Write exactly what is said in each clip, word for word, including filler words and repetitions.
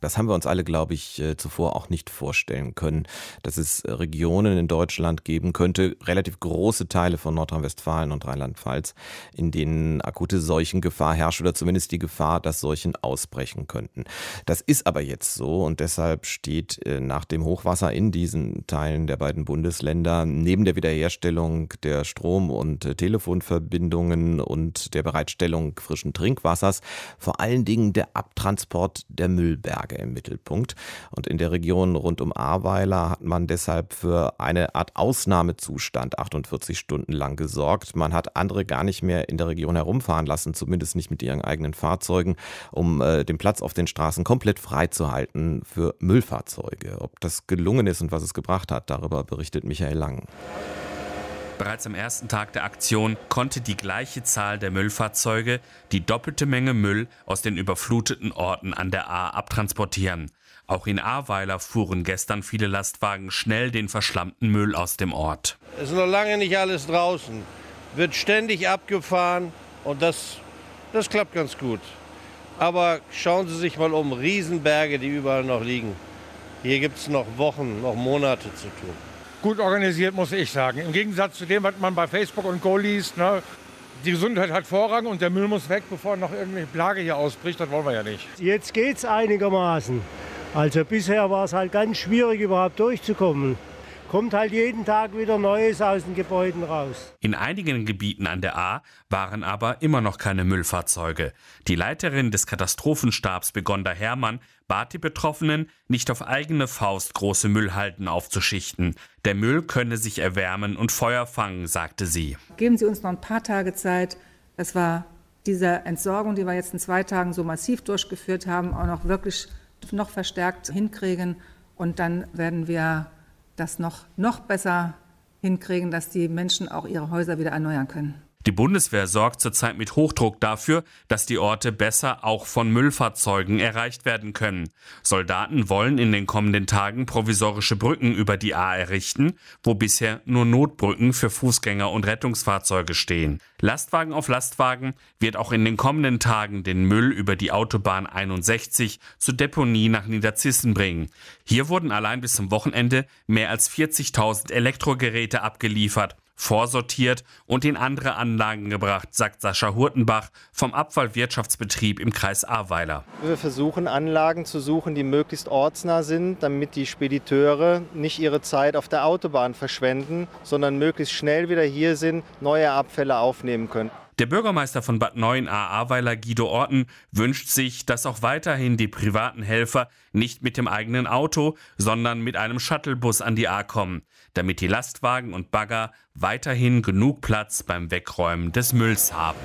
Das haben wir uns alle, glaube ich, zuvor auch nicht vorstellen können, dass es Regionen in Deutschland geben könnte, relativ große Teile von Nordrhein-Westfalen und Rheinland-Pfalz, in denen akute Seuchengefahr herrscht oder zumindest die Gefahr, dass Seuchen ausbrechen könnten. Das ist aber jetzt so und deshalb steht nach dem Hochwasser in diesen Teilen der beiden Bundesländer neben der Wiederherstellung der Strom- und Telefonverbindungen und der Bereitstellung frischen Trinkwassers vor allen Dingen der Abtransport der Müllberge im Mittelpunkt. Und in der Region rund um Ahrweiler hat man deshalb für eine Art Ausnahmezustand achtundvierzig Stunden lang gesorgt. Man hat andere gar nicht mehr in der Region herumfahren lassen, zumindest nicht mit ihren eigenen Fahrzeugen, um äh, den Platz auf den Straßen komplett freizuhalten für Müllfahrzeuge. Ob das gelungen ist und was es gebracht hat, darüber berichtet Michael Langen. Bereits am ersten Tag der Aktion konnte die gleiche Zahl der Müllfahrzeuge die doppelte Menge Müll aus den überfluteten Orten an der Ahr abtransportieren. Auch in Ahrweiler fuhren gestern viele Lastwagen schnell den verschlammten Müll aus dem Ort. Es ist noch lange nicht alles draußen, wird ständig abgefahren und das, das klappt ganz gut. Aber schauen Sie sich mal um, Riesenberge, die überall noch liegen. Hier gibt es noch Wochen, noch Monate zu tun. Gut organisiert, muss ich sagen. Im Gegensatz zu dem, was man bei Facebook und Co. liest, ne? Die Gesundheit hat Vorrang und der Müll muss weg, bevor noch irgendeine Plage hier ausbricht. Das wollen wir ja nicht. Jetzt geht's einigermaßen. Also bisher war es halt ganz schwierig, überhaupt durchzukommen. Kommt halt jeden Tag wieder Neues aus den Gebäuden raus. In einigen Gebieten an der Ahr waren aber immer noch keine Müllfahrzeuge. Die Leiterin des Katastrophenstabs Begonda Herrmann bat die Betroffenen, nicht auf eigene Faust große Müllhalden aufzuschichten. Der Müll könne sich erwärmen und Feuer fangen, sagte sie. Geben Sie uns noch ein paar Tage Zeit. Es war diese Entsorgung, die wir jetzt in zwei Tagen so massiv durchgeführt haben, auch noch wirklich noch verstärkt hinkriegen. Und dann werden wir das noch, noch besser hinkriegen, dass die Menschen auch ihre Häuser wieder erneuern können. Die Bundeswehr sorgt zurzeit mit Hochdruck dafür, dass die Orte besser auch von Müllfahrzeugen erreicht werden können. Soldaten wollen in den kommenden Tagen provisorische Brücken über die Ahr errichten, wo bisher nur Notbrücken für Fußgänger und Rettungsfahrzeuge stehen. Lastwagen auf Lastwagen wird auch in den kommenden Tagen den Müll über die Autobahn einundsechzig zur Deponie nach Niederzissen bringen. Hier wurden allein bis zum Wochenende mehr als vierzigtausend Elektrogeräte abgeliefert, vorsortiert und in andere Anlagen gebracht, sagt Sascha Hurtenbach vom Abfallwirtschaftsbetrieb im Kreis Ahrweiler. Wir versuchen, Anlagen zu suchen, die möglichst ortsnah sind, damit die Spediteure nicht ihre Zeit auf der Autobahn verschwenden, sondern möglichst schnell wieder hier sind, neue Abfälle aufnehmen können. Der Bürgermeister von Bad Neuenahr-Ahrweiler, Guido Orten, wünscht sich, dass auch weiterhin die privaten Helfer nicht mit dem eigenen Auto, sondern mit einem Shuttlebus an die Ahr kommen, damit die Lastwagen und Bagger weiterhin genug Platz beim Wegräumen des Mülls haben.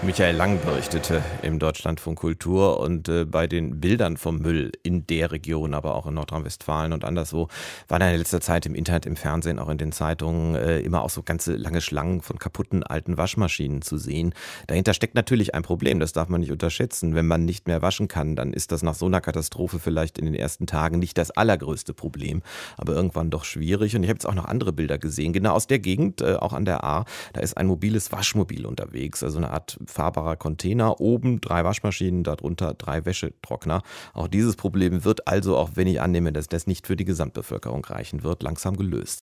Michael Lang berichtete im Deutschlandfunk Kultur und äh, bei den Bildern vom Müll in der Region, aber auch in Nordrhein-Westfalen und anderswo, waren in letzter Zeit im Internet, im Fernsehen, auch in den Zeitungen äh, immer auch so ganze lange Schlangen von kaputten alten Waschmaschinen zu sehen. Dahinter steckt natürlich ein Problem, das darf man nicht unterschätzen. Wenn man nicht mehr waschen kann, dann ist das nach so einer Katastrophe vielleicht in den ersten Tagen nicht das allergrößte Problem, aber irgendwann doch schwierig. Und ich habe jetzt auch noch andere Bilder gesehen, genau aus der Gegend, äh, auch an der Ahr. Da ist ein mobiles Waschmobil unterwegs, also eine Art fahrbarer Container, oben drei Waschmaschinen, darunter drei Wäschetrockner. Auch dieses Problem wird also, auch wenn ich annehme, dass das nicht für die Gesamtbevölkerung reichen wird, langsam gelöst.